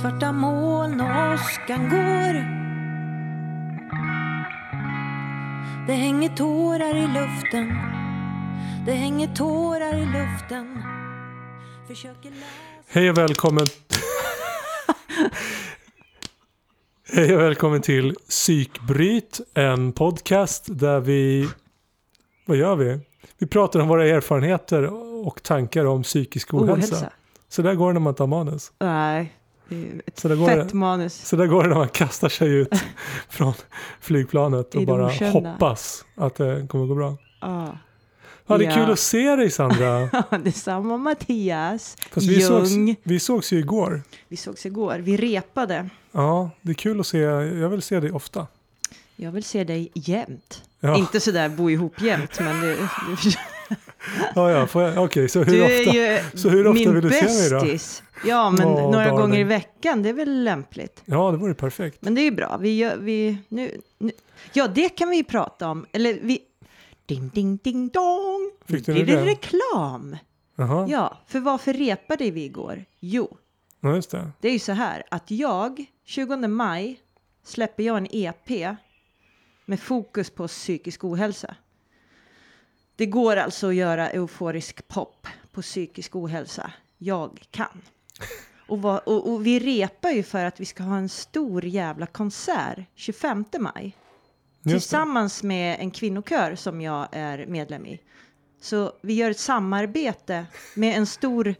svarta moln och åskan går. Det hänger tårar i luften. Det hänger tårar i luften. Försöker läsa... Hej och välkommen. Hej och välkommen till Psykbryt, en podcast där vi... Vad gör vi? Vi pratar om våra erfarenheter och tankar om psykisk ohälsa. Så där går det när man tar manus. Nej, ett fett manus. Så där går det när man kastar sig ut från flygplanet och bara hoppas att det kommer gå bra. Ah. Ja, det är kul att se dig, Sandra. Detsamma, Mattias. Fast vi sågs ju igår. Vi sågs igår, vi repade. Ja, det är kul att se. Jag vill se dig ofta. Jag vill se dig jämt. Ja. Inte sådär bo ihop jämt, men det... Ja, okej, så hur ofta? Så hur ofta vill du se mig då? Ja, men några gånger i veckan, det är väl lämpligt. Ja, det vore perfekt. Men det är ju bra. Vi nu. Ja, det kan vi prata om. Eller vi ding ding ding dong. Fick du det? Reklam. Aha. Ja, för varför repade vi igår? Jo. Ja, just det. Det är ju så här att jag 20 maj släpper jag en EP med fokus på psykisk ohälsa. Det går alltså att göra euforisk pop på psykisk ohälsa. Jag kan. Och vi repar ju för att vi ska ha en stor jävla konsert 25 maj. Tillsammans med en kvinnokör som jag är medlem i. Så vi gör ett samarbete med en stor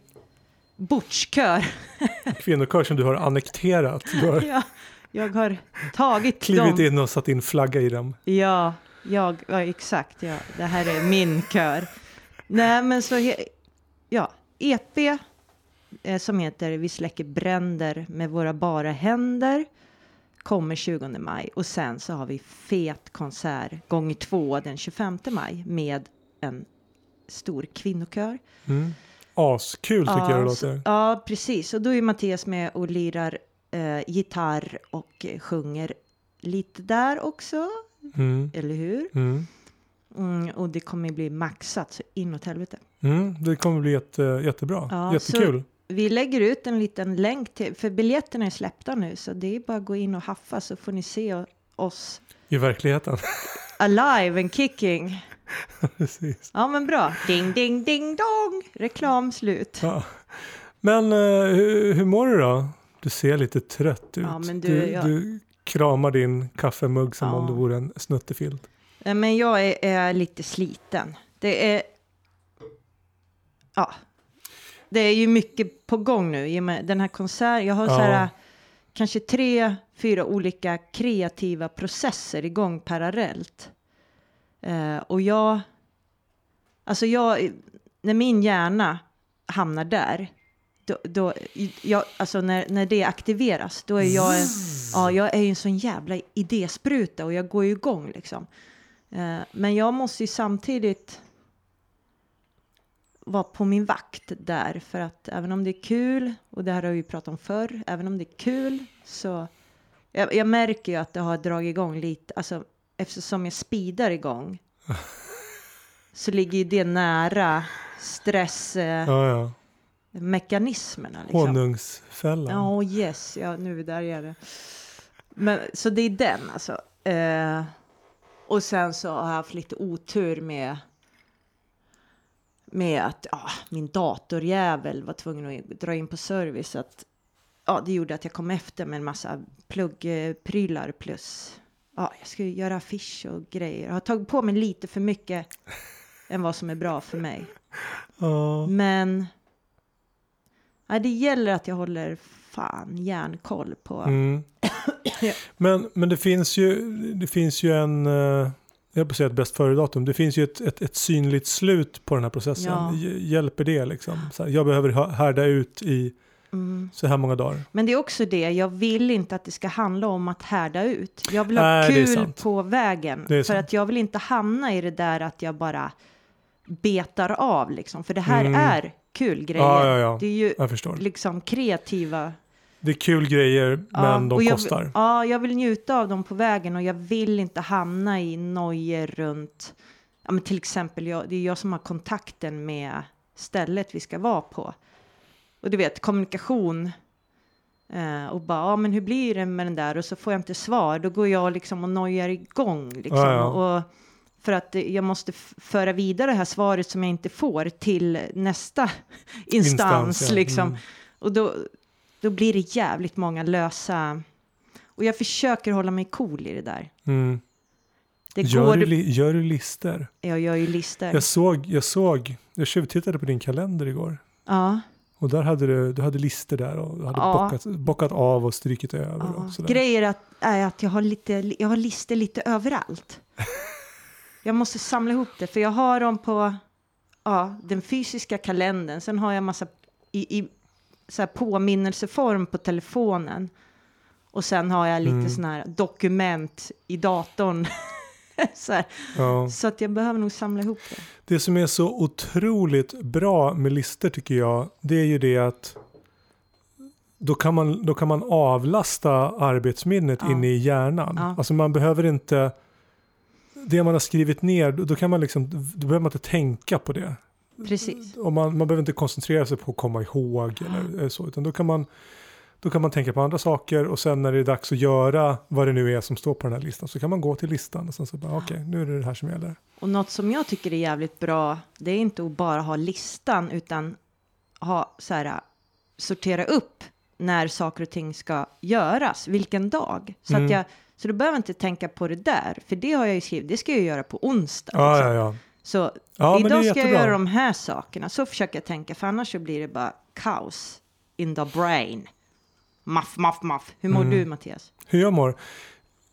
bortskör. Kvinnokör som du har annekterat. Ja, jag har tagit klivit in och satt in flagga i dem. Ja. Exakt. Ja. Det här är min kör. Nej, men så... Ja, EP som heter Vi släcker bränder med våra bara händer kommer 20 maj. Och sen så har vi fet konsert gånger 2 den 25 maj med en stor kvinnokör. Mm. Askul tycker jag det låter. Ja, precis. Och då är Mattias med och lirar gitarr och sjunger lite där också. Mm. Eller hur? Mm. Och det kommer bli maxat så inåt helvete. Mm, det kommer bli jättebra. Ja, jättekul. Vi lägger ut en liten länk till, för biljetterna är släppta nu, så det är bara att gå in och haffa så får ni se oss i verkligheten. Alive and kicking. Precis. Ja, men bra. Ding ding ding dong. Reklam slut. Ja. Men hur mår du då? Du ser lite trött ut. Ja, men du kramar din kaffemugg som om det vore en snuttefilt. Men jag är lite sliten. Det är ju mycket på gång nu i och med den här konserten. Jag har så här kanske 3-4 olika kreativa processer igång parallellt. Och jag när min hjärna hamnar där, då jag, alltså när det aktiveras, då är jag jag är ju en sån jävla idéspruta och jag går ju igång liksom. Men jag måste ju samtidigt vara på min vakt där, för att även om det är kul, och det här har vi pratat om förr, även om det är kul så jag märker ju att det har dragit igång lite, alltså eftersom jag speedar igång så ligger ju det nära stress. Mekanismerna liksom. Honungsfällan. Nu där är det. Men så det är den alltså. Och sen så har jag haft lite otur med att min datorjävel var tvungen att dra in på service, så att det gjorde att jag kom efter med en massa pluggprylar plus jag ska göra affisch och grejer. Jag har tagit på mig lite för mycket än vad som är bra för mig. Men det gäller att jag håller järnkoll på. Mm. Ja. Men det finns ju en, jag vill säga ett bäst före datum. Det finns ju ett synligt slut på den här processen. Ja. Hjälper det liksom? Så här, jag behöver härda ut i så här många dagar. Men det är också det, jag vill inte att det ska handla om att härda ut. Jag vill ha kul på vägen. För sant. Att jag vill inte hamna i det där att jag bara betar av liksom. För det här är kul grejer. Ja. Det är ju liksom kreativa. Det är kul grejer, men de kostar. Ja, jag vill njuta av dem på vägen och jag vill inte hamna i nojer runt. Ja, men till exempel det är jag som har kontakten med stället vi ska vara på. Och du vet, kommunikation Och bara, men hur blir det med den där? Och så får jag inte svar. Då går jag liksom och nojar igång. Liksom. Ja, ja. Och för att jag måste föra vidare det här svaret som jag inte får till nästa instans. Ja. Liksom. Mm. Och då blir det jävligt många lösa... Och jag försöker hålla mig cool i det där. Mm. Det går... gör du lister? Jag gör ju lister. Jag tjuvtittade på din kalender igår. Ja. Och där hade du hade lister där och du hade bockat av och strykit över. Ja. Och sådär. Grejer är att jag har lister lite överallt. Jag måste samla ihop det. För jag har dem på den fysiska kalendern. Sen har jag massa i så här påminnelseform på telefonen. Och sen har jag lite sån här dokument i datorn. Så, här. Ja. Så att jag behöver nog samla ihop det. Det som är så otroligt bra med listor tycker jag, det är ju det att då kan man avlasta arbetsminnet inne i hjärnan. Ja. Alltså man behöver inte det man har skrivit ner, då kan man liksom, då behöver man inte tänka på det. Precis. Och man behöver inte koncentrera sig på att komma ihåg eller så, utan då kan man tänka på andra saker och sen när det är dags att göra vad det nu är som står på den här listan så kan man gå till listan och sen så bara okej, nu är det här som gäller. Och något som jag tycker är jävligt bra, det är inte att bara ha listan utan sortera upp när saker och ting ska göras, vilken dag. Så att så du behöver inte tänka på det där, för det har jag ju skrivit, det ska jag göra på onsdag. Ja. Så idag ska jag göra de här sakerna, så försöker jag tänka, för annars så blir det bara kaos in the brain. Maff. Hur mår du, Mattias? Hur jag mår?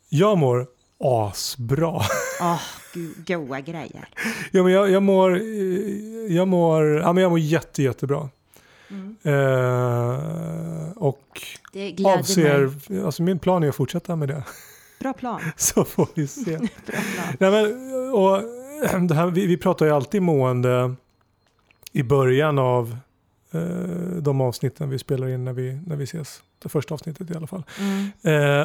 Jag mår asbra. Goa grejer. Ja, men jag mår jättebra. Mm. Och det min plan är att fortsätta med det. Bra plan. Så får vi se. Bra plan. Nej, men, och det här, vi pratar ju alltid mående i början av de avsnitten vi spelar in när vi ses. Det första avsnittet i alla fall.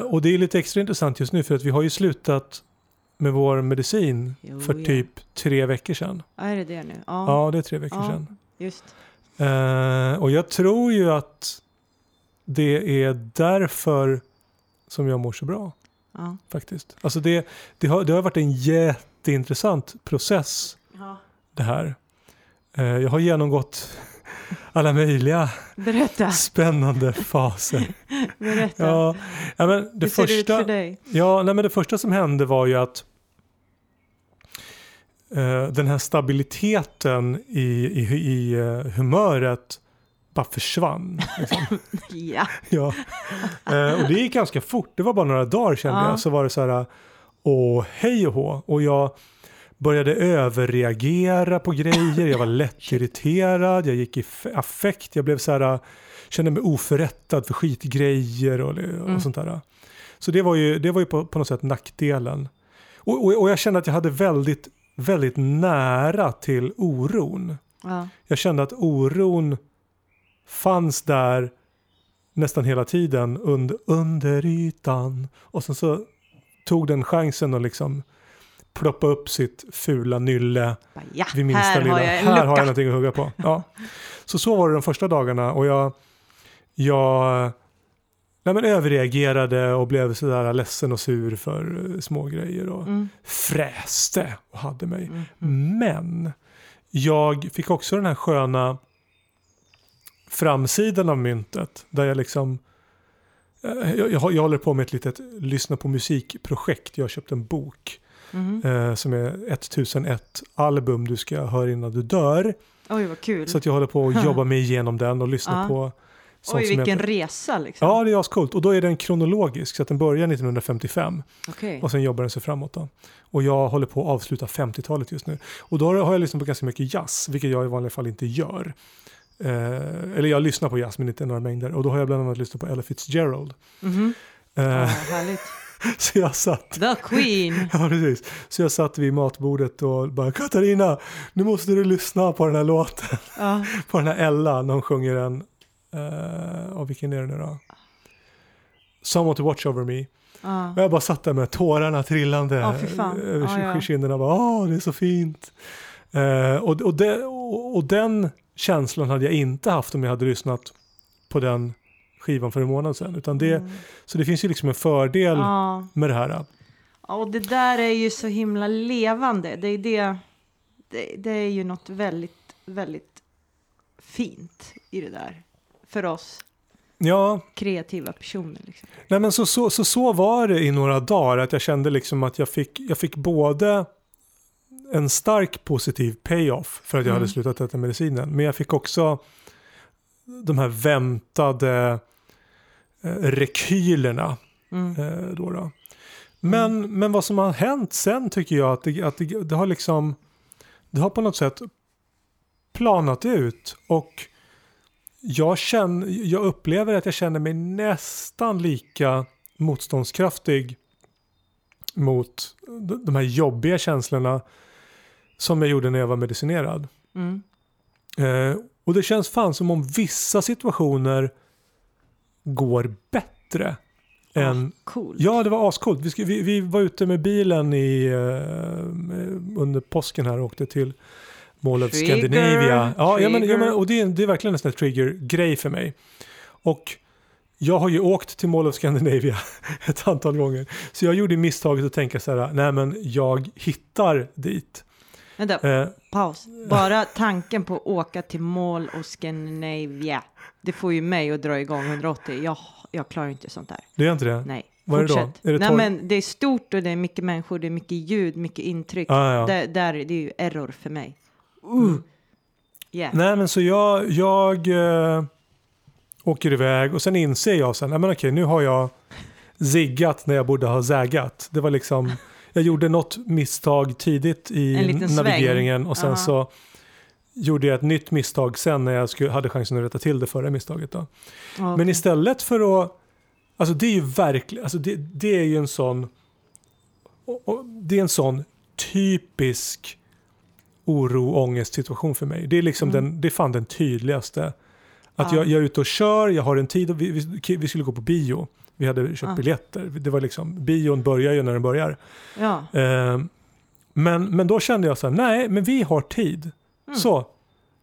Och det är lite extra intressant just nu för att vi har ju slutat med vår medicin typ 3 veckor sedan. Är det det nu? Ja, det är 3 veckor sedan. Just. Och jag tror ju att det är därför som jag mår så bra. Ja. Faktiskt. Alltså det har varit en jätteintressant process det här. Jag har genomgått alla möjliga spännande faser. Berätta. Ja, men det första, ser det ut för dig? Ja, nej, men det första som hände var ju att den här stabiliteten i humöret bara försvann. Liksom. Ja. Och det gick ganska fort. Det var bara några dagar kände jag. Så var det så här, hej och hå. Och jag började överreagera på grejer. Jag var lättirriterad. Jag gick i affekt. Jag blev så här, kände mig oförrättad för skitgrejer och sånt där. Så det var ju på något sätt nackdelen. Och jag kände att jag hade väldigt, väldigt nära till oron. Ja. Jag kände att oron fanns där nästan hela tiden under ytan. Och sen så tog den chansen och liksom ploppa upp sitt fula nylle vid minsta här lilla. Har jag någonting att hugga på. Ja. Så var det de första dagarna och jag överreagerade och blev sådär ledsen och sur för små grejer och fräste och hade mig. Men jag fick också den här sköna framsidan av myntet där jag liksom jag håller på med ett litet lyssna på musikprojekt. Jag har köpt en bok som är 1001 album du ska höra innan du dör. Oj, vad kul. Så att jag håller på att jobba mig igenom den och lyssna på sånt. Oj, vilken resa liksom. Ja, det är ascoolt. Och då är den kronologisk så att den börjar 1955. Okay. Och sen jobbar den sig framåt då. Och jag håller på att avsluta 50-talet just nu. Och då har jag lyssnat på ganska mycket jazz, vilket jag i vanliga fall inte gör. Eller jag lyssnar på jazz men inte några mängder. Och då har jag bland annat lyssnat på Ella Fitzgerald. Härligt. Så jag satt The Queen. Ja, precis. Så jag satt vid matbordet och bara Katarina, nu måste du lyssna på den här låten. På den här Ella när hon sjunger den vilken är det nu då? Someone to watch over me. Och jag bara satt där med tårarna trillande över kinderna och bara, det är så fint. Och den känslan hade jag inte haft om jag hade lyssnat på den skivan för en månad sedan. Utan det, så det finns ju liksom en fördel med det här. Ja, och det där är ju så himla levande. Det är ju något väldigt, väldigt fint i det där. För oss kreativa personer. Liksom. Nej, men så var det i några dagar. Att jag kände liksom att jag fick både en stark positiv payoff för att jag hade slutat äta medicinen. Men jag fick också de här väntade rekylerna. Men vad som har hänt sen tycker jag att det har liksom, det har på något sätt planat ut, och jag upplever att jag känner mig nästan lika motståndskraftig mot de här jobbiga känslorna som jag gjorde när jag var medicinerad. Och det känns fan som om vissa situationer går bättre än... Cool. Ja, det var ascoolt. Vi var ute med bilen under påsken här och åkte till Mall of Scandinavia. Ja, jag menar, och det är verkligen en sån här trigger-grej för mig. Och jag har ju åkt till Mall of Scandinavia ett antal gånger. Så jag gjorde misstaget att tänka så här, nej men jag hittar dit. Vänta, paus. Bara tanken på att åka till Mall of Scandinavia, det får ju mig att dra igång 180. Jag klarar inte sånt där. Du gör inte det? Nej. Vad är det då? Nej, men det är stort och det är mycket människor, det är mycket ljud, mycket intryck. Där det är ju error för mig. Yeah. Nej, men så jag åker iväg och sen inser jag sen, nej men okej, nu har jag ziggat när jag borde ha zaggat. Det var liksom... Jag gjorde något misstag tidigt i navigeringen sväng. Och sen så gjorde jag ett nytt misstag sen när jag hade chansen att rätta till det förra misstaget. Då. Okay. Men istället för att... Alltså det är ju verkligen... Alltså det är ju en sån... Och det är en sån typisk oro- och ångestsituation för mig. Det är liksom det är fan den tydligaste. Att jag är ute och kör, jag har en tid... Och vi skulle gå på bio. Vi hade köpt biljetter. Det var liksom, bion börjar ju när den börjar. Ja. Men då kände jag så här, nej, men vi har tid. Så,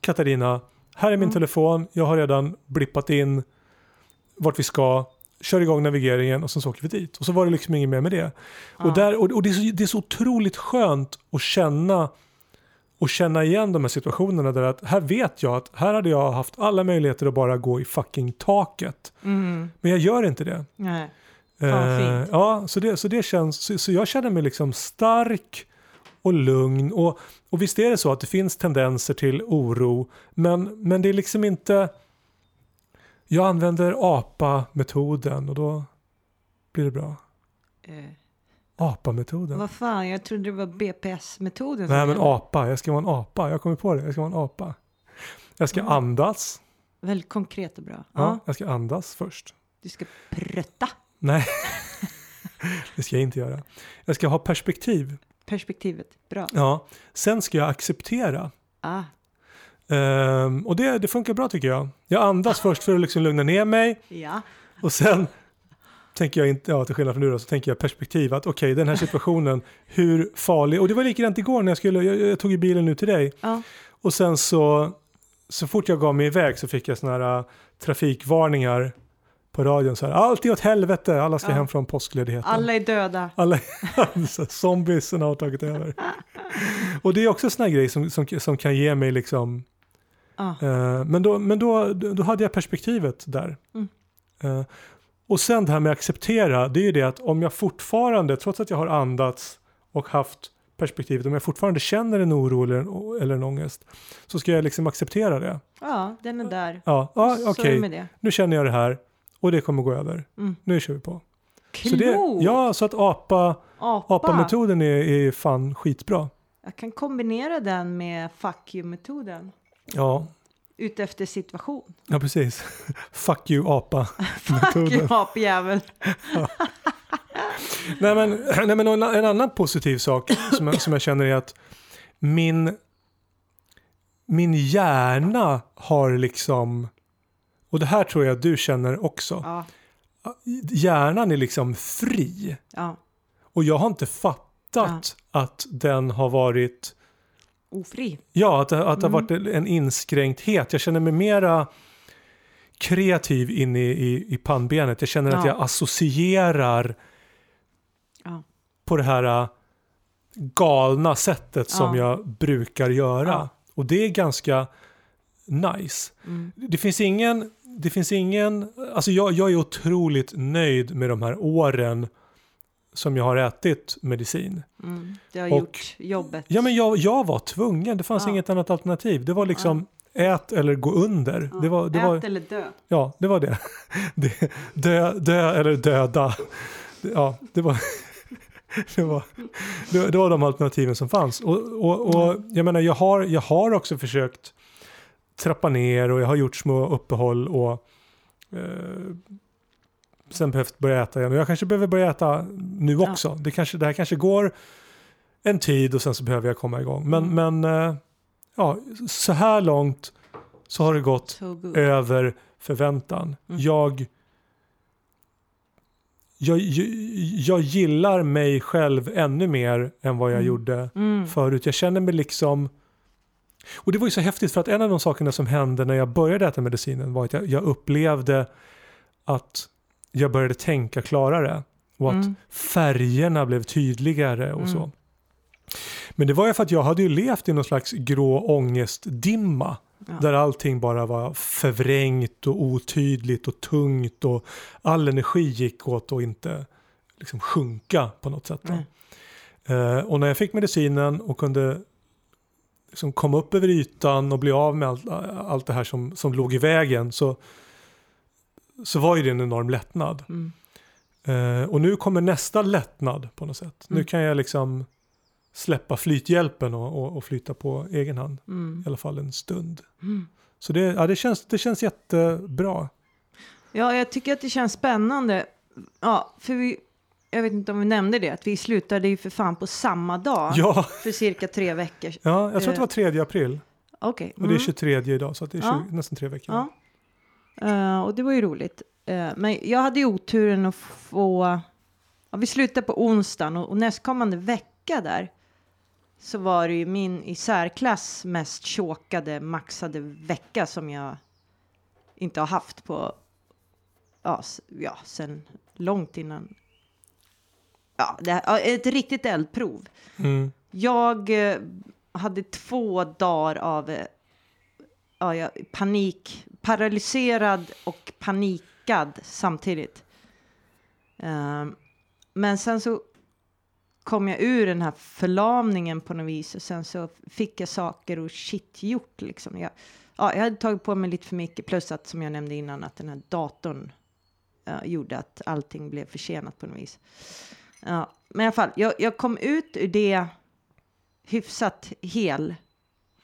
Katarina, här är min telefon. Jag har redan blippat in vart vi ska. Kör igång navigeringen och sen så åker vi dit. Och så var det liksom inget mer med det. Ja. Och det är så otroligt skönt att känna igen de här situationerna där att här vet jag att här hade jag haft alla möjligheter att bara gå i fucking taket. Men jag gör inte det. Nej. Fan, fint. Ja, så det känns, så jag känner mig liksom stark och lugn, och visst är det så att det finns tendenser till oro, men det är liksom inte, jag använder apa-metoden och då blir det bra. Apa-metoden. Vad fan, jag trodde det var BPS-metoden. Nej, men apa. Jag ska vara en apa. Jag kommer på det. Jag ska vara en apa. Jag ska andas. Väldigt konkret och bra. Ja, jag ska andas först. Du ska prötta. Nej, det ska jag inte göra. Jag ska ha perspektiv. Perspektivet, bra. Ja, sen ska jag acceptera. Och det funkar bra tycker jag. Jag andas först för att liksom lugna ner mig. Ja. Och sen... tänker jag inte, till skillnad från nu då, så tänker jag perspektiv att okej, den här situationen, hur farlig, och det var likadant igår när jag tog i bilen nu till dig. Ja. Och sen så fort jag gav mig iväg så fick jag såna här trafikvarningar på radion så här, allt är åt helvete, alla ska hem från påskledigheten. Alla är döda. Alla zombiesen har tagit över. Och det är också såna grejer som kan ge mig liksom men då hade jag perspektivet där. Och sen det här med att acceptera, det är ju det att om jag fortfarande, trots att jag har andats och haft perspektivet, om jag fortfarande känner en oro eller en ångest, så ska jag liksom acceptera det. Ja, den är där. Ja, okej. Nu känner jag det här och det kommer gå över. Nu kör vi på. Så så att apa-metoden är fan skitbra. Jag kan kombinera den med fuck you-metoden. Ja. Ut efter situation. Ja, precis. Fuck you, apa. Fuck you, apjävel. Nej, men en annan positiv sak som jag känner är att min hjärna har liksom, och det här tror jag du känner också. Ja. Hjärnan är liksom fri. Ja. Och jag har inte fattat att den har varit ofri. Ja, att det har varit en inskränkthet. Jag känner mig mera kreativ in i pannbenet. Jag känner att jag associerar på det här galna sättet som jag brukar göra. Och det är ganska nice. Mm. Det finns ingen alltså jag är otroligt nöjd med de här åren som jag har ätit medicin. Det har gjort jobbet. Ja, men jag var tvungen. Det fanns inget annat alternativ. Det var liksom ät eller gå under. Ja. Det var eller dö. Ja, det var det. Dö eller döda. Ja, det var de alternativen som fanns. Och jag menar, jag har också försökt trappa ner och jag har gjort små uppehåll och sen behövt börja äta igen. Och jag kanske behöver börja äta nu också. Ja. Det här kanske går en tid och sen så behöver jag komma igång. Men så här långt så har det gått över förväntan. Mm. Jag gillar mig själv ännu mer än vad jag gjorde förut. Jag känner mig liksom... Och det var ju så häftigt för att en av de sakerna som hände när jag började äta medicinen var att jag upplevde att jag började tänka klarare. Och att färgerna blev tydligare och så. Men det var ju för att jag hade ju levt i någon slags grå ångestdimma. Ja. Där allting bara var förvrängt och otydligt och tungt. Och all energi gick åt att inte liksom sjunka på något sätt. Och när jag fick medicinen och kunde liksom komma upp över ytan och bli av med allt det här som låg i vägen. Så var ju det en enorm lättnad. Och nu kommer nästa lättnad på något sätt. Nu kan jag liksom släppa flythjälpen och flyta på egen hand. I alla fall en stund. Så det känns jättebra. Ja, jag tycker att det känns spännande. Ja, för jag vet inte om vi nämnde det, att vi slutade ju för fan på samma dag. Ja. För cirka 3 veckor. Ja, jag tror att det var 3 april. Okej. Och det är 23 idag, så att det är nästan 3 veckor. Ja. Och det var ju roligt. Men jag hade ju oturen att få... Ja, vi slutade på onsdagen och nästkommande vecka där så var det ju min i särklass mest chokade, maxade vecka som jag inte har haft på... Ja, sen långt innan... Ja, det här, ett riktigt eldprov. Jag hade 2 dagar av... paralyserad och panikad samtidigt. Men sen så kom jag ur den här förlamningen på något vis och sen så fick jag saker och shit gjort liksom. Jag hade tagit på mig lite för mycket, plus att som jag nämnde innan att den här datorn gjorde att allting blev försenat på något vis. Men i alla fall, jag kom ut ur det hyfsat hel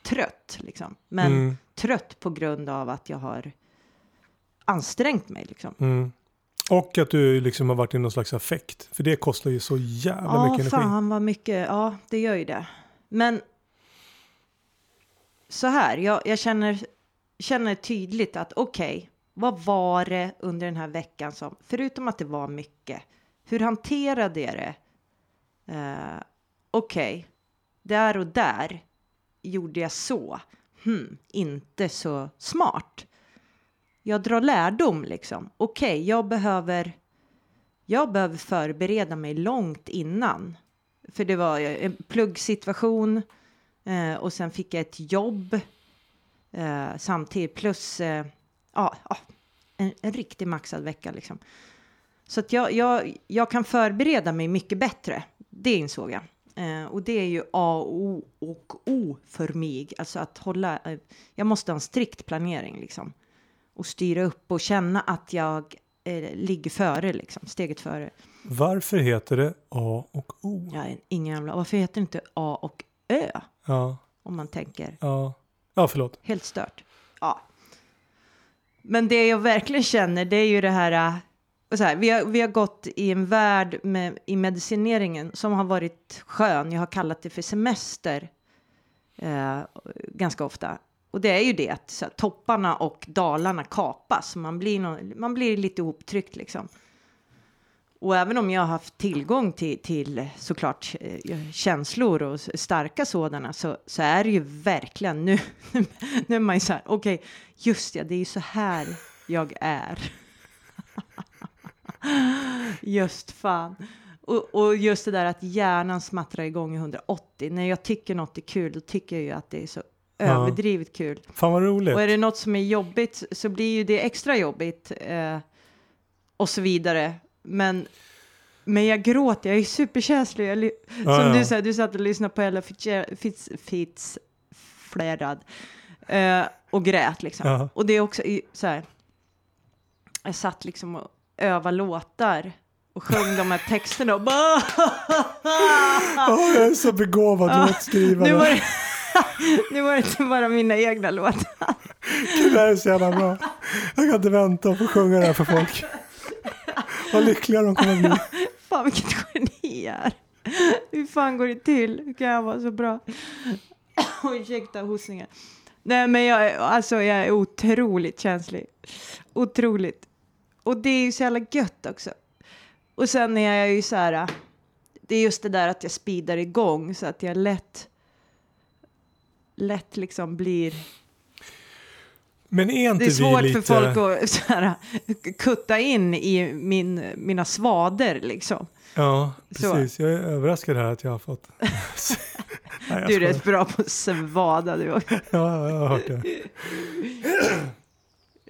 trött liksom, men trött på grund av att jag har ansträngt mig liksom. Och att du liksom har varit i någon slags affekt, för det kostar ju så jävla mycket energi. Ja, fan vad mycket. Ja, det gör ju det. Men så här, jag känner tydligt att okej, vad var det under den här veckan som, förutom att det var mycket, hur hanterade jag det? Okej, där och där gjorde jag så. Inte så smart. Jag drar lärdom liksom. Okej, jag behöver förbereda mig långt innan. För det var en pluggsituation. Och sen fick jag ett jobb. Samtidigt plus en riktig maxad vecka liksom. Så att jag kan förbereda mig mycket bättre. Det insåg jag. Och det är ju A och O för mig. Alltså att jag måste ha en strikt planering liksom. Och styra upp och känna att jag ligger före liksom. Steget före. Varför heter det A och O? Ja, ingen jävla. Varför heter det inte A och Ö? Ja. Om man tänker. Ja, förlåt. Helt stört. Ja. Men det jag verkligen känner, det är ju det här... Och så här, vi har gått i en värld i medicineringen som har varit skön. Jag har kallat det för semester ganska ofta. Och det är ju det att så här, topparna och dalarna kapas. Man blir lite ihoptryckt liksom. Och även om jag har haft tillgång till såklart känslor och starka sådana så är det ju verkligen nu är man ju så här, okej, just det, det är ju så här jag är. Just fan. Och just det där att hjärnan smattrar igång i 180. När jag tycker något är kul, då tycker jag ju att det är så överdrivet kul. Fan vad roligt. Och är det något som är jobbigt så blir ju det extra jobbigt. Och så vidare. Men jag gråter, jag är superkänslig. Som du sa, du satt och lyssnade på Ella Fitzgerald och grät liksom. Och det är också så här, jag satt liksom och öva låtar och sjöng de här texterna och bara jag är så begåvad låtskrivare. Nu var det inte bara mina egna låtar. Det där är så jävla bra. Jag kan inte vänta på att sjunga det här för folk. Vad lyckliga de kommer bli. Fan vilket geni är. Hur fan går det till? Hur kan jag vara så bra? Ursäkta hosningar. Nej men jag är otroligt känslig. Otroligt. Och det är ju så jävla gött också. Och sen är jag ju så här. Det är just det där att jag speedar igång. Så att jag lätt liksom blir... Men är inte det är svårt lite... för folk att så här, kutta in i mina svader liksom. Ja, precis. Så. Jag är överraskad här att jag har fått... Nej, du är rätt bra på svada du också. Ja, jag har hört det.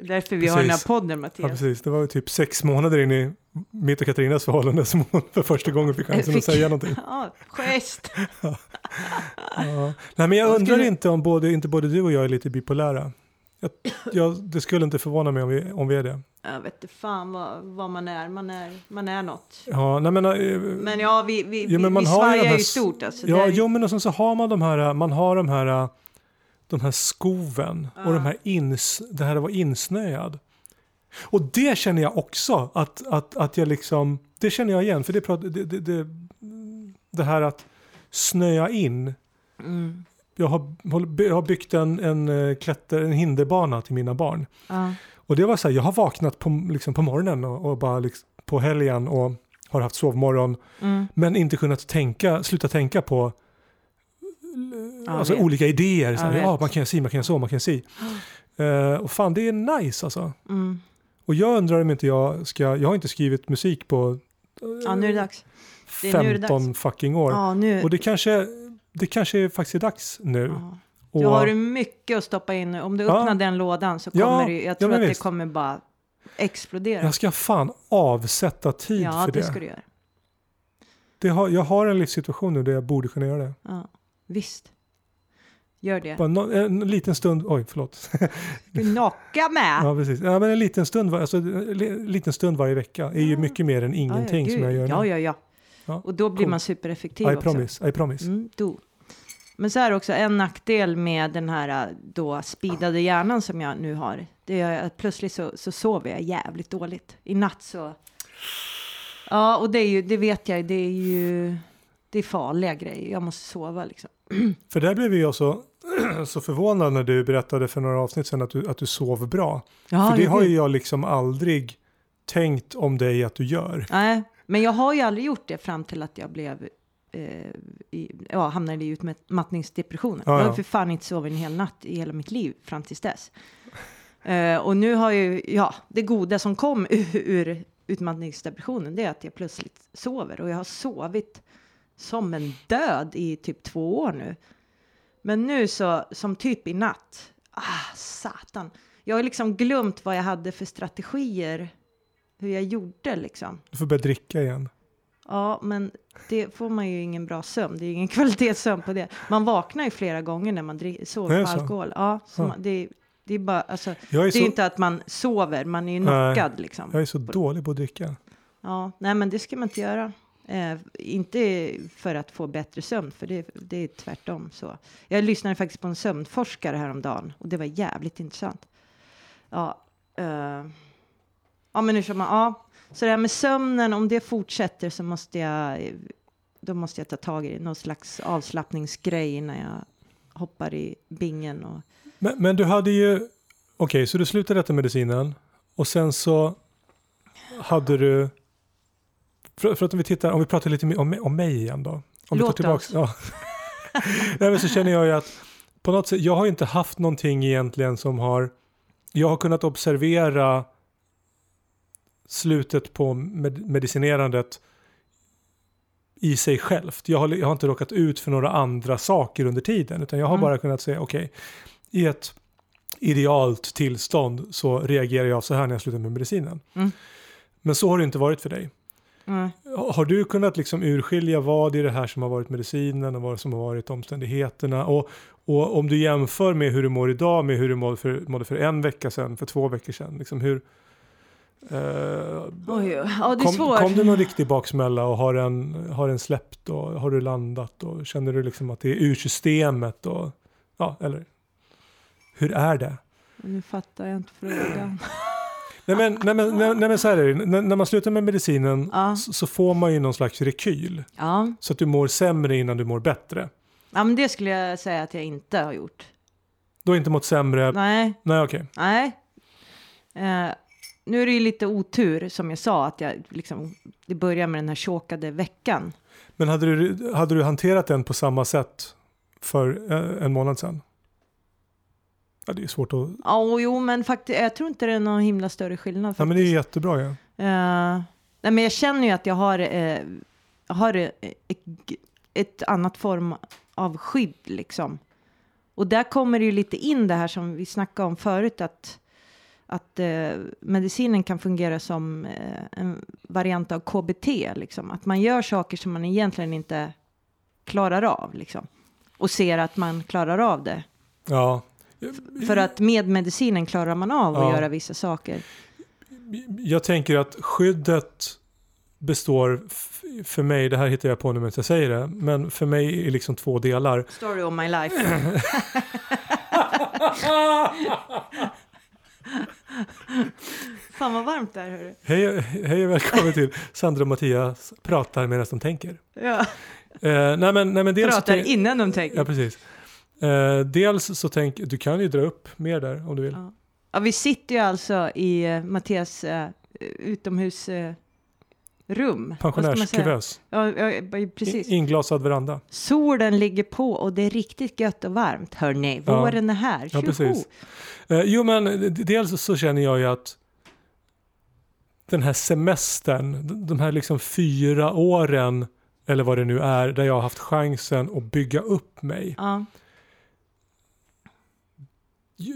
Därför vi har den här podden, Mattias. Ja, precis. Det var ju typ 6 månader in i mitt och Katarinas förhållande som hon för första gången fick chansen att säga någonting. Ja, gest. Ja. Nej, men jag undrar inte om inte både du och jag är lite bipolära. Det skulle inte förvåna mig om vi är det. Jag vet inte fan vad man är. Man är något. Ja, nej men ja, vi svajar ju stort. Alltså, ja, jo, men och sen så har man de här skoven och det här var insnöad. Och det känner jag också att jag liksom, det känner jag igen för det här att snöa in. Mm. Jag har byggt en hinderbana till mina barn. Och det var så här, jag har vaknat på morgonen och bara liksom, på helgen och har haft sovmorgon men inte kunnat sluta tänka på alltså olika idéer så här, man kan se. Och fan det är nice alltså. Mm. Och jag undrar om inte jag har inte skrivit musik på nu är det dags. Det är 15 dags. Fucking år. Ja, nu. Och det kanske faktiskt är dags nu. Ja. Du har ju mycket att stoppa in. Om du öppnar den lådan så kommer det, jag tror att visst. Det kommer bara explodera. Jag ska fan avsätta tid för det. Ja, det ska du göra. Jag har en livssituation nu där jag borde kunna göra det. Ja, visst. Gör det. Bara en liten stund, oj förlåt. Du knocka med. Ja, precis. Ja, men en liten stund, varje vecka är ju mycket mer än ingenting som jag gör nu. Ja. Och då blir man supereffektiv också. I promise. Men så här också, en nackdel med den här då speedade hjärnan som jag nu har, det är att plötsligt så sover jag jävligt dåligt. I natt så... Ja, och det är farliga grejer. Jag måste sova liksom. För där blev jag så förvånad när du berättade för några avsnitt sedan att du sov bra. Ja, för det har ju jag liksom aldrig tänkt om dig att du gör. Nej, men jag har ju aldrig gjort det fram till att jag blev... hamnade i utmattningsdepressionen. Jag har för fan inte sovit en hel natt i hela mitt liv fram tills dess. Och nu har ju det goda som kom ur utmattningsdepressionen, det är att jag plötsligt sover. Och jag har sovit som en död i typ 2 år nu. Men nu så, som typ i natt. Satan. Jag har liksom glömt vad jag hade för strategier. Hur jag gjorde liksom. Du får börja dricka igen. Ja, men det får man ju ingen bra sömn. Det är ingen kvalitetssömn på det. Man vaknar ju flera gånger när man sover på alkohol. Ja, det är bara, alltså, det är inte att man sover. Man är ju knockad liksom. Jag är så dålig på att dricka. Ja, nej men det ska man inte göra. Inte för att få bättre sömn, för det är tvärtom så. Jag lyssnade faktiskt på en sömnforskare häromdagen och det var jävligt intressant. Ja, men nu kör man... Ja. Så det här med sömnen, om det fortsätter så måste jag ta tag i någon slags avslappningsgrej när jag hoppar i bingen. Och... Men du hade ju, okej, så du slutade äta medicinen och sen så hade du, för att om vi tittar, om vi pratar lite om mig igen då. Om vi tar tillbaka, Nej, men så känner jag ju att på något sätt, jag har inte haft någonting egentligen jag har kunnat observera slutet på medicinerandet i sig självt. Jag har inte råkat ut för några andra saker under tiden, utan jag har bara kunnat säga okej, i ett idealt tillstånd så reagerar jag så här när jag slutar med medicinen. Mm. Men så har det inte varit för dig. Mm. Har du kunnat liksom urskilja vad i det här som har varit medicinen och vad som har varit omständigheterna, och om du jämför med hur du mår idag med hur du mådde för en vecka sedan, för 2 veckor sedan, liksom hur kom du någon riktig baksmälla och har den släppt och har du landat och känner du liksom att det är ur systemet och ja, eller hur är det? Nu fattar jag inte frågan. Nej men så här är det. När man slutar med medicinen så får man ju någon slags rekyl. Ja. Så att du mår sämre innan du mår bättre. Ja, men det skulle jag säga att jag inte har gjort. Du har inte mått sämre? Nej. Nej, okej. Nej. Nu är det ju lite otur som jag sa att jag liksom, det börjar med den här chokade veckan. Men hade du hanterat den på samma sätt för en månad sedan? Ja, det är svårt att... Jo, men faktiskt, jag tror inte det är någon himla större skillnad. Ja, men det är jättebra, ja. Nej, men jag känner ju att jag har ett annat form av skydd, liksom. Och där kommer det ju lite in det här som vi snackade om förut, att medicinen kan fungera som en variant av KBT, liksom. Att man gör saker som man egentligen inte klarar av, liksom. Och ser att man klarar av det. Ja. För att med medicinen klarar man av att göra vissa saker. Jag tänker att skyddet består för mig, det här hittar jag på nu medan jag säger det, men för mig är liksom 2 delar. Story of my life. Fan vad varmt där, hörru. Hej och välkommen till Sandra och Mattias pratar medan de tänker. Ja. Nej men dels pratar innan de tänker. Ja, precis. Dels så du kan ju dra upp mer där om du vill. Ja. Ja, vi sitter ju alltså i Mattias utomhusrum. Pensionärskuvös. Ja, precis. Inglasad veranda. Solen ligger på och det är riktigt gött och varmt, hörni. Våren är här. Ja, precis. Jo, men dels så känner jag ju att den här semestern, de här liksom 4 åren eller vad det nu är, där jag har haft chansen att bygga upp mig. Ja.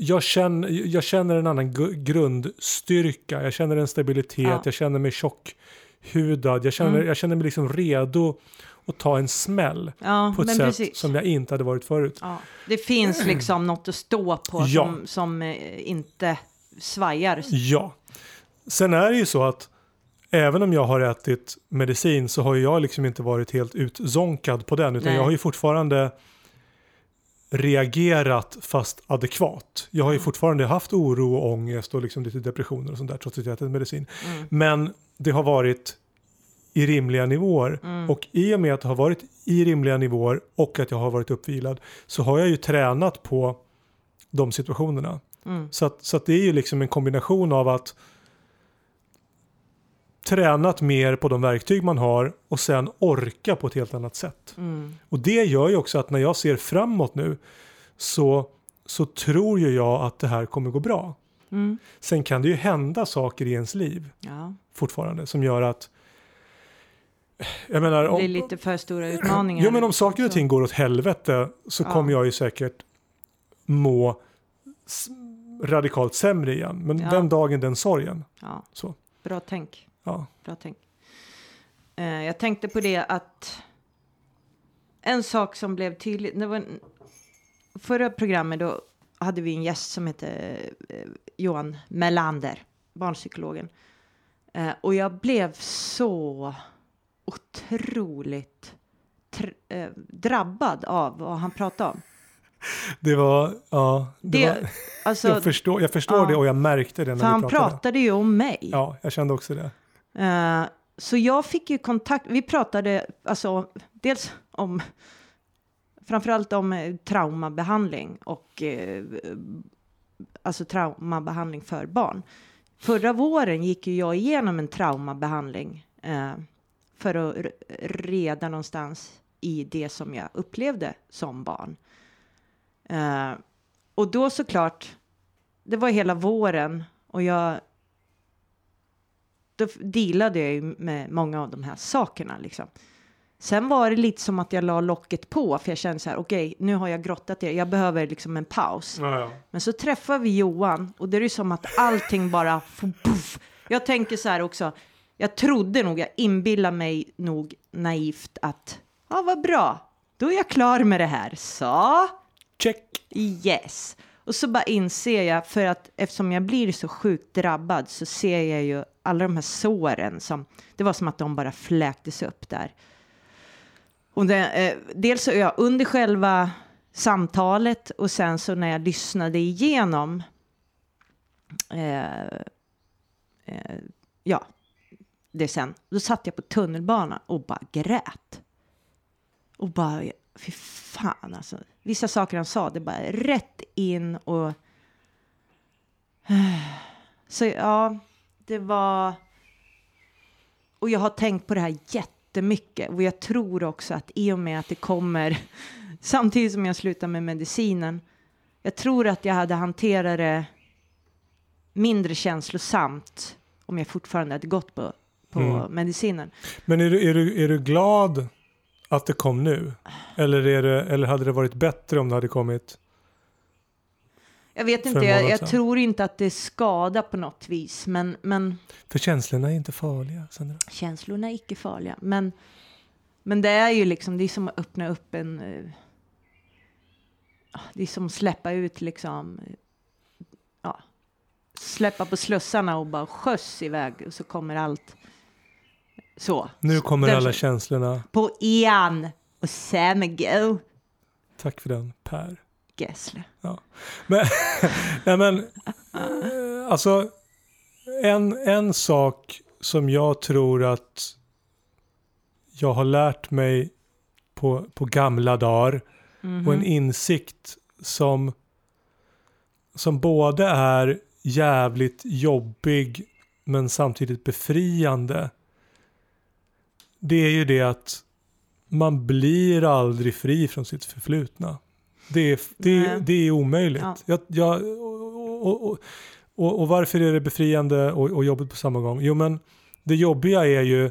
Jag känner en annan grundstyrka. Jag känner en stabilitet. Ja. Jag känner mig tjockhudad. Jag känner mig liksom redo att ta en smäll på ett sätt som jag inte hade varit förut. Ja. Det finns liksom något att stå på som inte svajar. Ja. Sen är det ju så att även om jag har ätit medicin så har jag liksom inte varit helt utzonkad på den. Utan jag har ju fortfarande... reagerat fast adekvat. Jag har ju fortfarande haft oro och ångest och liksom lite depressioner och sånt där trots att jag ätit medicin. Mm. Men det har varit i rimliga nivåer och i och med att det har varit i rimliga nivåer och att jag har varit uppvilad så har jag ju tränat på de situationerna. Mm. Så att det är ju liksom en kombination av att tränat mer på de verktyg man har och sen orka på ett helt annat sätt. Mm. Och det gör ju också att när jag ser framåt nu så tror ju jag att det här kommer gå bra. Mm. Sen kan det ju hända saker i ens liv fortfarande som gör att jag menar, det är lite för stora utmaningar. Jo, men om saker och ting går åt helvete så kommer jag ju säkert må radikalt sämre igen. Men den dagen, den sorgen. Ja. Så. Bra tänk. Ja. Bra tänk. Jag tänkte på det att en sak som blev tydlig, det var förra programmet, då hade vi en gäst som hette Johan Melander, barnpsykologen. Och jag blev så otroligt drabbad av vad han pratade om. Det var, alltså, jag förstår det och jag märkte det när vi pratade. Han pratade ju om mig. Ja, jag kände också det. Så jag fick ju kontakt, vi pratade alltså dels om, framförallt om traumabehandling och alltså traumabehandling för barn. Förra våren gick ju jag igenom en traumabehandling för att reda någonstans i det som jag upplevde som barn. Och då såklart, det var hela våren och jag då dealade jag ju med många av de här sakerna liksom. Sen var det lite som att jag la locket på. För jag kände så här, okej, nu har jag grottat det. Jag behöver liksom en paus. Ja. Men så träffar vi Johan. Och det är ju som att allting bara... Puff. Jag tänker så här också. Jag trodde nog, jag inbillade mig nog naivt att... Ja, vad bra. Då är jag klar med det här. Så... Check. Yes. Och så bara inser jag, för att eftersom jag blir så sjukt drabbad så ser jag ju alla de här såren som... Det var som att de bara fläktes upp där. Och dels så jag under själva samtalet och sen så när jag lyssnade igenom det sen, då satt jag på tunnelbanan och bara grät. Och bara, fy fan alltså. Vissa saker han sa, det bara rätt in och så ja, det var, och jag har tänkt på det här jättemycket. Och jag tror också att i och med att det kommer samtidigt som jag slutar med medicinen, jag tror att jag hade hanterat det mindre känslosamt om jag fortfarande hade gått på medicinen. Men är du glad att det kom nu? Eller hade det varit bättre om det hade kommit? Jag vet inte, jag tror inte att det skadar på något vis. Men... För känslorna är inte farliga, Sandra. Känslorna är icke farliga. Men det är ju liksom, det är som att öppna upp en... Det är som att släppa ut liksom... Ja, släppa på slussarna och bara sköss iväg. Och så kommer allt så. Nu kommer alla känslorna. På igen och sen go. Tack för den, Per. Gäsle. Ja. Men, nej men, alltså en sak som jag tror att jag har lärt mig på gamla dagar och en insikt som både är jävligt jobbig men samtidigt befriande, det är ju det att man blir aldrig fri från sitt förflutna. Det är omöjligt. Ja. Och varför är det befriande och jobbigt på samma gång? Jo, men det jobbiga är ju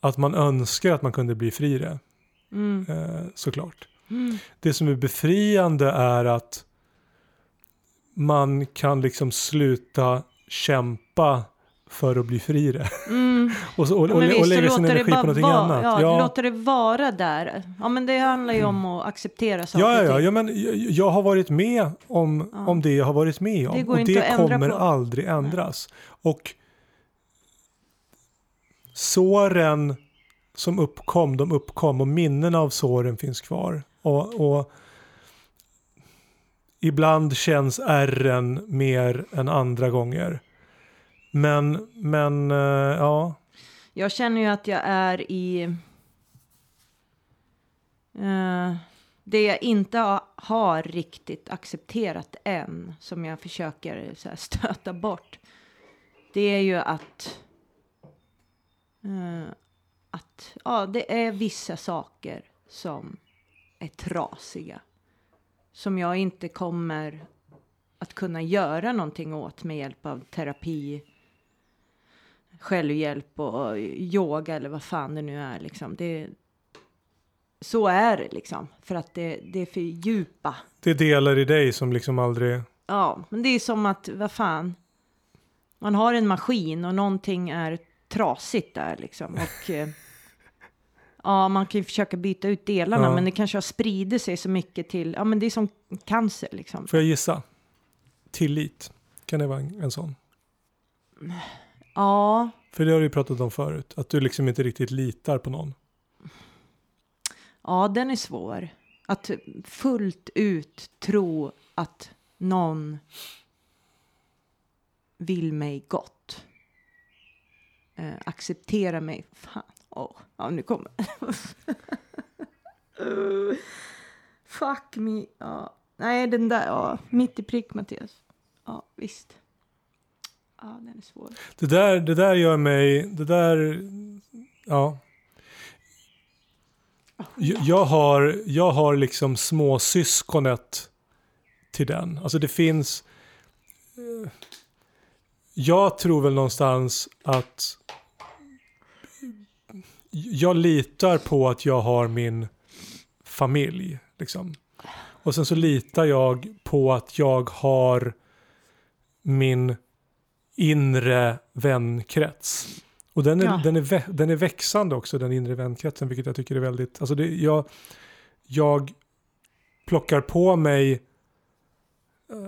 att man önskar att man kunde bli fri det. Såklart. Det som är befriande är att man kan liksom sluta kämpa för att bli fri det. Och lägga sin energi på någonting annat. Ja. Låter det vara där. Ja, men det handlar ju om att acceptera saker. Ja, men jag har varit med om det jag har varit med om. Det går inte och det att ändra kommer på. Aldrig ändras. Nej. Och såren som uppkom, de uppkom och minnen av såren finns kvar. Och ibland känns ärren mer än andra gånger. Men ja. Jag känner ju att jag är i... det jag inte har riktigt accepterat än. Som jag försöker så här, stöta bort. Det är ju att... det är vissa saker som är trasiga. Som jag inte kommer att kunna göra någonting åt med hjälp av terapi... självhjälp och yoga eller vad fan det nu är liksom. Så är det liksom. För att det är för djupa. Det delar i dig som liksom aldrig... Ja, men det är som att, vad fan. Man har en maskin och någonting är trasigt där liksom. Och ja, man kan ju försöka byta ut delarna. Ja. Men det kanske har spridit sig så mycket till... Ja, men det är som cancer liksom. Får jag gissa? Tillit. Kan det vara en sån? Ja. För det har du pratat om förut. Att du liksom inte riktigt litar på någon. Ja, den är svår. Att fullt ut tro att någon vill mig gott. Acceptera mig. Fan. Ja, nu kommer fuck me. Ja. Nej, den där. Ja. Mitt i prick, Mattias. Ja, visst. Ja, den är svår. Det där gör mig... Det där... Ja. Jag har liksom små syskonet till den. Alltså det finns... jag tror väl någonstans att jag litar på att jag har min familj liksom. Och sen så litar jag på att jag har min inre vänkrets. Och den är, ja, den är växande också, den inre vänkretsen, vilket jag tycker är väldigt... Alltså jag plockar på mig,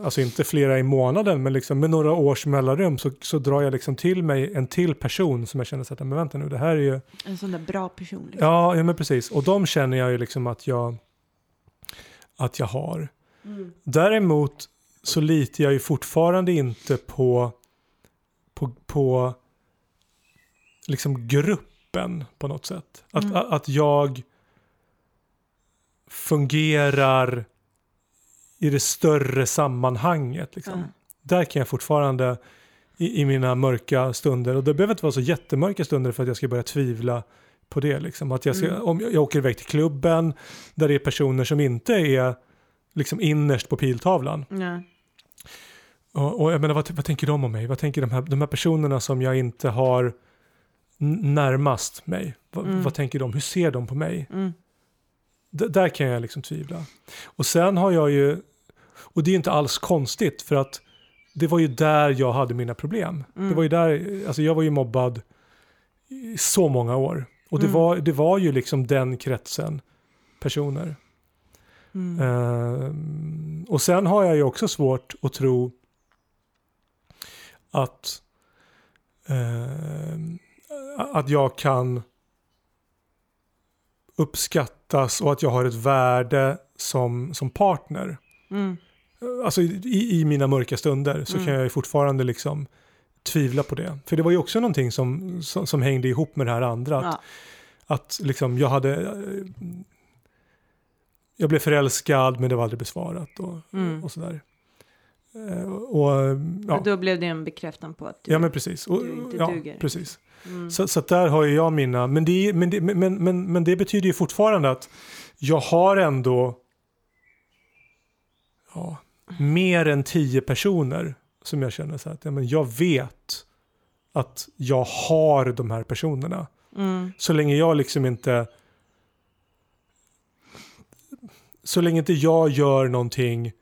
alltså inte flera i månaden, men liksom med några års mellanrum så drar jag liksom till mig en till person som jag känner så att, men vänta nu, det här är ju... En sån där bra person. Liksom. Ja, men precis. Och de känner jag ju liksom att jag har. Mm. Däremot så litar jag ju fortfarande inte på liksom gruppen på något sätt. Att jag fungerar i det större sammanhanget liksom. Mm. Där kan jag fortfarande i mina mörka stunder, och det behöver inte vara så jättemörka stunder för att jag ska börja tvivla på det liksom. Att jag ska, om jag åker iväg till klubben där det är personer som inte är liksom innerst på piltavlan. Mm. Och jag menar, vad tänker de om mig? Vad tänker de här personerna som jag inte har närmast mig? Vad tänker de? Hur ser de på mig? Mm. Där kan jag liksom tvivla. Och sen har jag ju... Och det är inte alls konstigt, för att det var ju där jag hade mina problem. Mm. Det var ju där... Alltså jag var ju mobbad i så många år. Och det var ju liksom den kretsen personer. Mm. Och sen har jag ju också svårt att tro att jag kan uppskattas och att jag har ett värde som partner. Mm. Alltså i mina mörka stunder så kan jag ju fortfarande liksom tvivla på det. För det var ju också någonting som hängde ihop med det här andra. Att liksom jag blev förälskad, men det var aldrig besvarat och sådär. Och då blev det en bekräftan på att du, men precis. Du inte duger. Precis. Mm. Så där har jag mina, men det betyder ju fortfarande att jag har ändå mer än 10 personer som jag känner så att jag vet att jag har de här personerna. Mm. Så länge inte jag gör någonting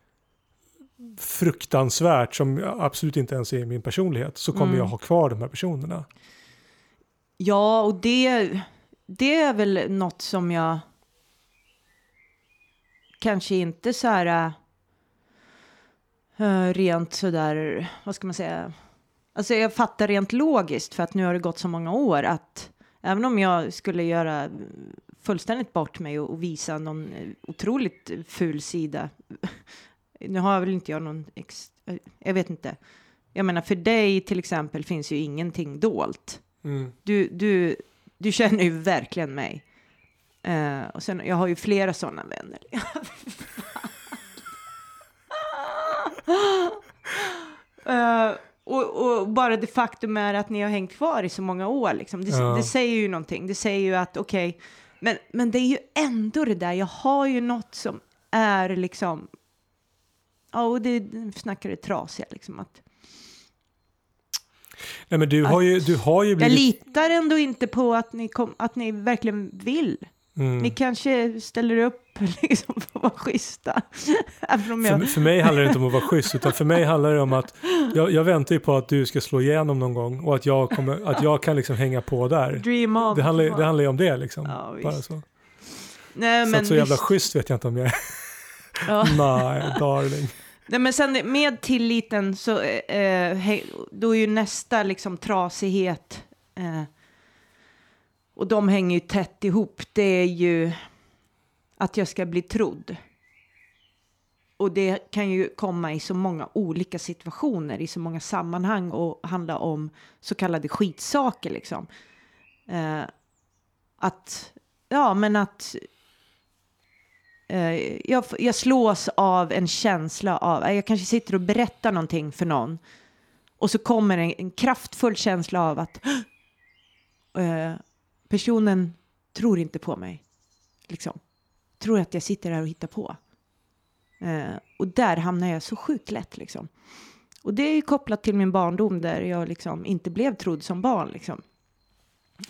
fruktansvärt som absolut inte ens är min personlighet, så kommer jag ha kvar de här personerna. Ja, och det är väl något som jag kanske inte så här rent så där, vad ska man säga? Alltså jag fattar rent logiskt, för att nu har det gått så många år, att även om jag skulle göra fullständigt bort mig och visa någon otroligt ful sida. Nu har jag väl inte jag någon... jag vet inte. Jag menar, för dig till exempel finns ju ingenting dolt. Mm. Du känner ju verkligen mig. Och sen, jag har ju flera sådana vänner. Och bara det faktum är att ni har hängt kvar i så många år. Liksom. Det säger ju någonting. Det säger ju att okej. Men det är ju ändå det där. Jag har ju något som är liksom... Ja, och det snackar det trasiga liksom att... Nej, men du har ju blivit... Jag litar ändå inte på att ni verkligen vill. Mm. Ni kanske ställer upp liksom för att vara schyssta. För mig handlar det inte om att vara schysst, utan för mig handlar det om att jag väntar ju på att du ska slå igenom någon gång och att jag kan liksom hänga på där. Dream on. Det handlar ju om det liksom. Ja, bara så. Nej, men så jävla schysst vet jag inte om jag är. Ja. Nej, darling. Nej, men sen med tilliten så då är ju nästa liksom trasighet och de hänger ju tätt ihop. Det är ju att jag ska bli trodd. Och det kan ju komma i så många olika situationer, i så många sammanhang, och handla om så kallade skitsaker liksom. Jag slås av en känsla av... Jag kanske sitter och berättar någonting för någon. Och så kommer en kraftfull känsla av att... personen tror inte på mig. Liksom. Tror att jag sitter här och hittar på. Och där hamnar jag så sjukt lätt. Liksom. Och det är ju kopplat till min barndom där jag liksom inte blev trodd som barn liksom.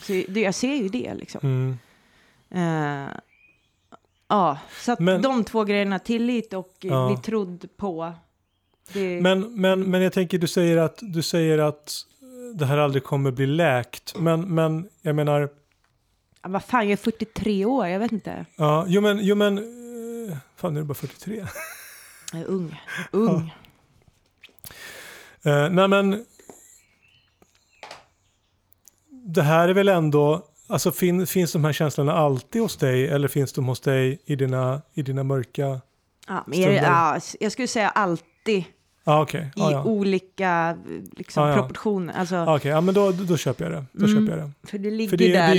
Så det, jag ser ju det liksom. Ja, så att de två grejerna, tillit och bli trodd på. Det... Men jag tänker, du säger att det här aldrig kommer bli läkt. Men jag menar... Ja, vad fan, jag är 43 år, jag vet inte. Ja, jo men... Fan, nu är du bara 43. Jag är ung. Ja. Nej men... Det här är väl ändå... Alltså finns de här känslorna alltid hos dig? Eller finns de hos dig i dina mörka stunder? Ja, jag skulle säga alltid. Olika liksom, proportioner. Alltså, men då köper jag det. För det ligger där. Det är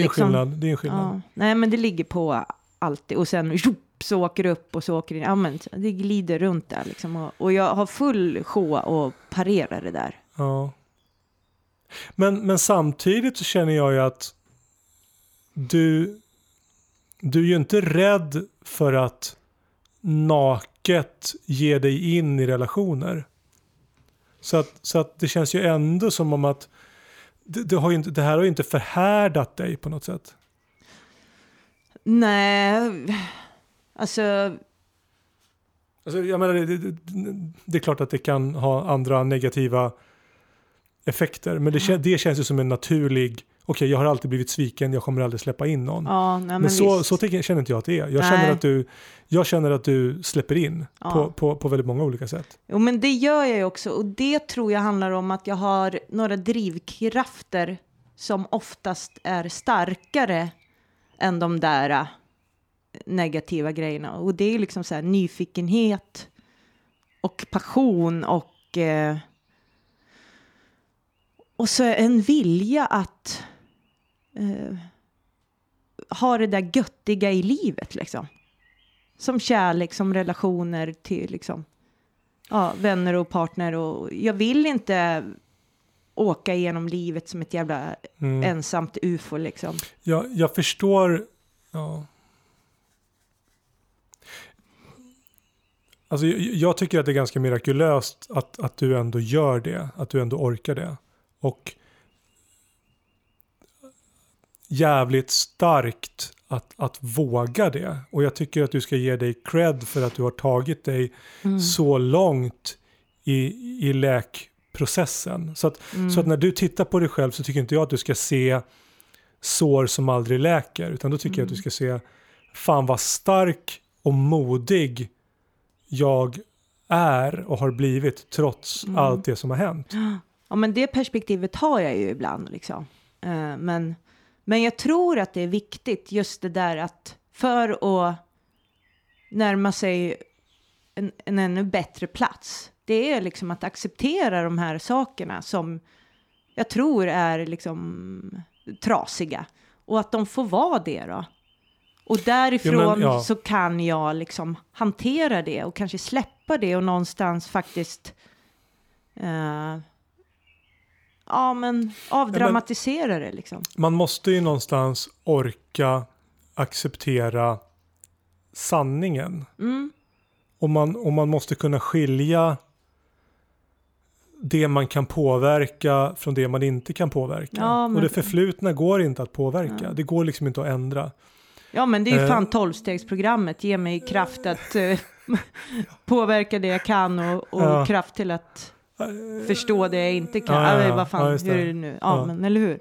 en skillnad. Ja. Nej, men det ligger på alltid. Och sen så åker det upp och så åker det. Ja, men det glider runt där. Liksom, och jag har full sjå och parerar det där. Ja. Men samtidigt så känner jag ju att du är ju inte rädd för att naket ge dig in i relationer. Så att det känns ju ändå som om att det här har ju inte förhärdat dig på något sätt. Nej, alltså jag menar, det är klart att det kan ha andra negativa effekter, men det känns ju som en naturlig... Okej, jag har alltid blivit sviken, jag kommer aldrig släppa in någon. Ja, nej, men så känner inte jag att det är. Jag känner att du släpper in på väldigt många olika sätt. Jo, men det gör jag ju också. Och det tror jag handlar om att jag har några drivkrafter som oftast är starkare än de där negativa grejerna. Och det är liksom så här nyfikenhet och passion och så en vilja att ha det där göttiga i livet liksom. Som kärlek, som relationer till liksom, vänner och partner. Och jag vill inte åka igenom livet som ett jävla ensamt ufo liksom. Jag förstår... Ja. Alltså, jag tycker att det är ganska mirakulöst att du ändå gör det. Att du ändå orkar det. Och jävligt starkt att våga det. Och jag tycker att du ska ge dig cred för att du har tagit dig så långt i läkprocessen. Så att när du tittar på dig själv så tycker inte jag att du ska se sår som aldrig läker. Utan då tycker jag att du ska se, fan vad stark och modig jag är och har blivit trots allt det som har hänt. Ja, men det perspektivet har jag ju ibland liksom. Men jag tror att det är viktigt just det där att för att närma sig en ännu bättre plats. Det är liksom att acceptera de här sakerna som jag tror är liksom trasiga. Och att de får vara det då. Och därifrån så kan jag liksom hantera det och kanske släppa det och någonstans faktiskt... Ja, men avdramatisera det liksom. Man måste ju någonstans orka acceptera sanningen. Och man måste kunna skilja det man kan påverka från det man inte kan påverka. Ja, men... Och det förflutna går inte att påverka. Ja. Det går liksom inte att ändra. Ja, men det är ju fan 12-stegsprogrammet. Ge mig kraft att påverka det jag kan och kraft till att... förstå det jag inte kan. Vad fan, hur är det nu? Ja. Men, eller hur?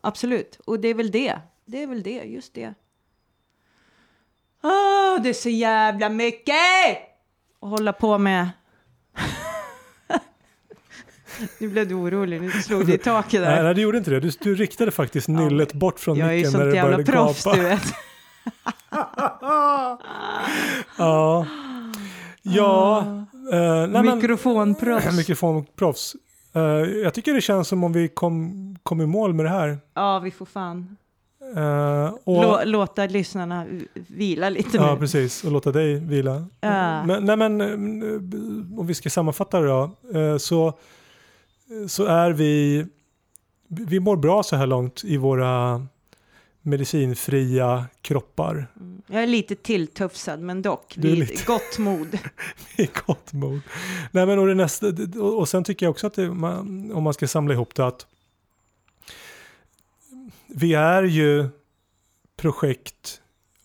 Absolut. Och det är väl det. Det är väl det, just det. Det är så jävla mycket! Att hålla på med... Nu blev du orolig, nu slog det i taket där. Nej, det gjorde inte det. Du riktade faktiskt nyllet bort från micken när det började gapa. Jag är ju sånt jävla proffs, du vet. Mikrofonproffs. Jag tycker det känns som om vi kom i mål med det här. Ja, vi får fan låta lyssnarna vila lite nu. Ja, precis, och låta dig vila. Men om vi ska sammanfatta det då, så är vi mår bra så här långt i våra medicinfria kroppar. Mm. Jag är lite tilltufsad, men dock. Det är lite... gott mod. Gott mod. Nej, men och sen tycker jag också att det, om man ska samla ihop det, att vi är ju projekt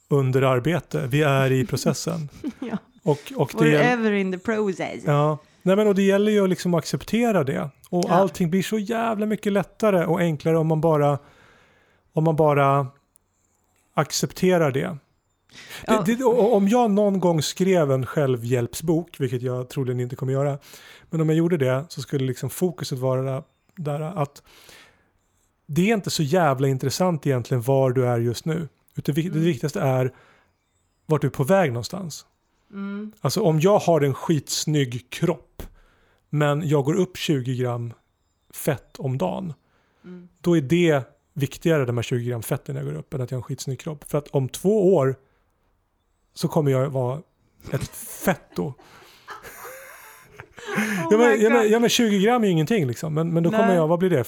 under arbete. Vi är i processen. Ja. Och det är... We're ever in the process. Ja. Nej, men och det gäller ju att liksom acceptera det. Och ja. Allting blir så jävla mycket lättare och enklare om man bara accepterar det. Ja. Om jag någon gång skrev en självhjälpsbok, vilket jag troligen inte kommer göra, men om jag gjorde det så skulle liksom fokuset vara där att det är inte så jävla intressant egentligen var du är just nu. Utan det viktigaste är vart du är på väg någonstans. Mm. Alltså om jag har en skitsnygg kropp men jag går upp 20 gram fett om dagen, då är det viktigare, de här 20 gram fett när jag går upp, än att jag har en skitsnygg kropp. För att om 2 år så kommer jag vara ett fetto. Men 20 gram är ju ingenting liksom. Men då kommer jag, vad blir det?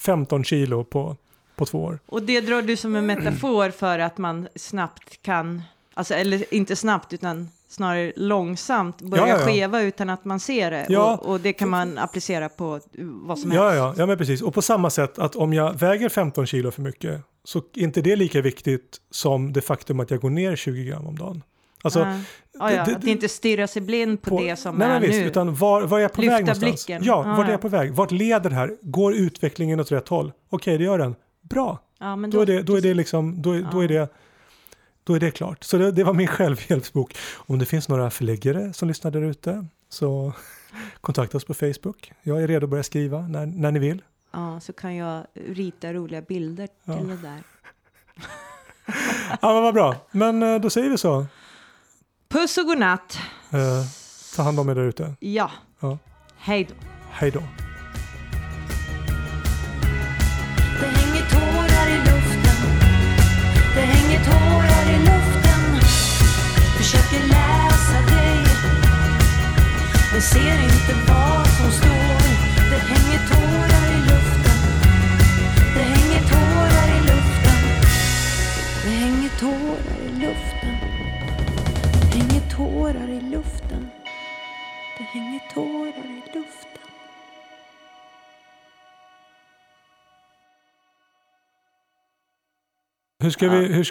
15 kilo på 2 år. Och det drar du som en metafor för att man snabbt kan, alltså, eller inte snabbt utan snarare långsamt börjar skeva utan att man ser det. Ja. Och det kan man applicera på vad som helst. Ja, men precis. Och på samma sätt att om jag väger 15 kilo för mycket så är inte det lika viktigt som det faktum att jag går ner 20 gram om dagen. Alltså, att det inte stirra sig blind på det som är visst, nu. Utan var är jag på väg någonstans? Blicken. Ja, vart är jag på väg? Vart leder det här? Går utvecklingen åt rätt håll? Okej, det gör den. Bra. Ja, men då är det klart. Så det var min självhjälpsbok. Om det finns några förläggare som lyssnar där ute så kontakta oss på Facebook. Jag är redo att börja skriva när ni vill. Ja, så kan jag rita roliga bilder till det där. Ja, men vad bra. Men då säger vi så. Puss och godnatt. Ta hand om er där ute. Ja. Hej då. Hej då. Det hänger tårar i luften. Det hänger tårar. Försöker läsa dig, men ser inte vad som står. Det hänger tårar i luften. Det hänger tårar i luften. Det hänger tårar i luften. Det hänger tårar i luften. Det hänger tårar i luften. Hur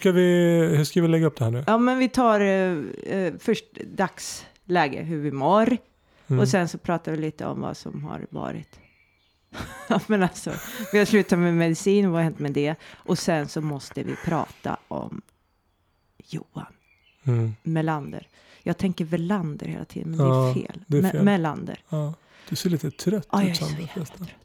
ska vi lägga upp det här nu? Ja, men vi tar först dagsläge, hur vi mår. Och sen så pratar vi lite om vad som har varit. Men alltså, vi har slutat med medicin och vad har hänt med det. Och sen så måste vi prata om Johan Melander. Jag tänker Velander hela tiden, men det är fel. Melander. Ja, du ser lite trött ut. Ja, jag är så jävla trött.